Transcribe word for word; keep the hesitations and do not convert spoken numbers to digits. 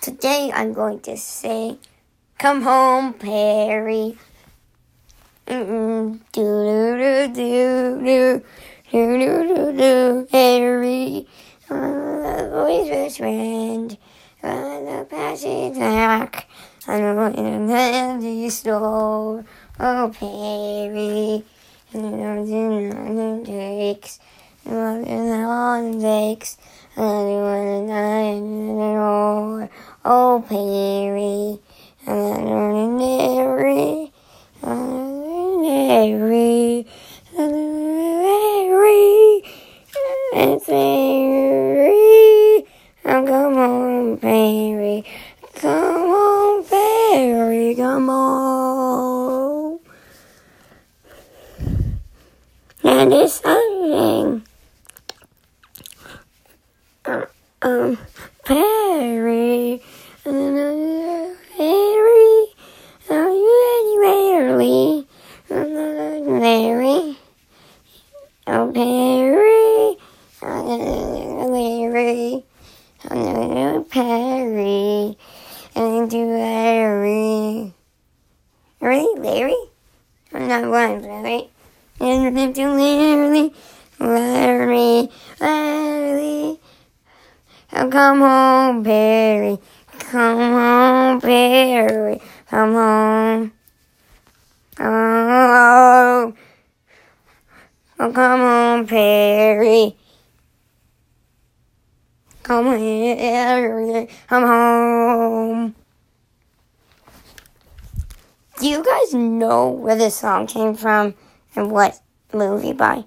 Today I'm going to say, "Come home, Perry." Mm-mm. Do do do do do do do do. Perry, I'm the boy's best friend. I'm the passage back. I'm going to the candy store. Oh, Perry, you know the cakes. You know the cakes. I want to die in the door. Oh, Perry. I want to Perry. I want to Perry. I want to Perry. I'm come on, Perry. Come on, Perry. Come on. And it's something. Um, Perry, uh, Perry, are you ready, Larry? Oh, Perry, Larry, oh, Perry, and do Larry. Really, Larry? I'm not one, Larry. And do Larry, Larry, Larry. Oh, come home, Perry. Come home, Perry. Come home. Oh, oh, come home, Perry. Come here, Perry. Come home. Do you guys know where this song came from and what movie by?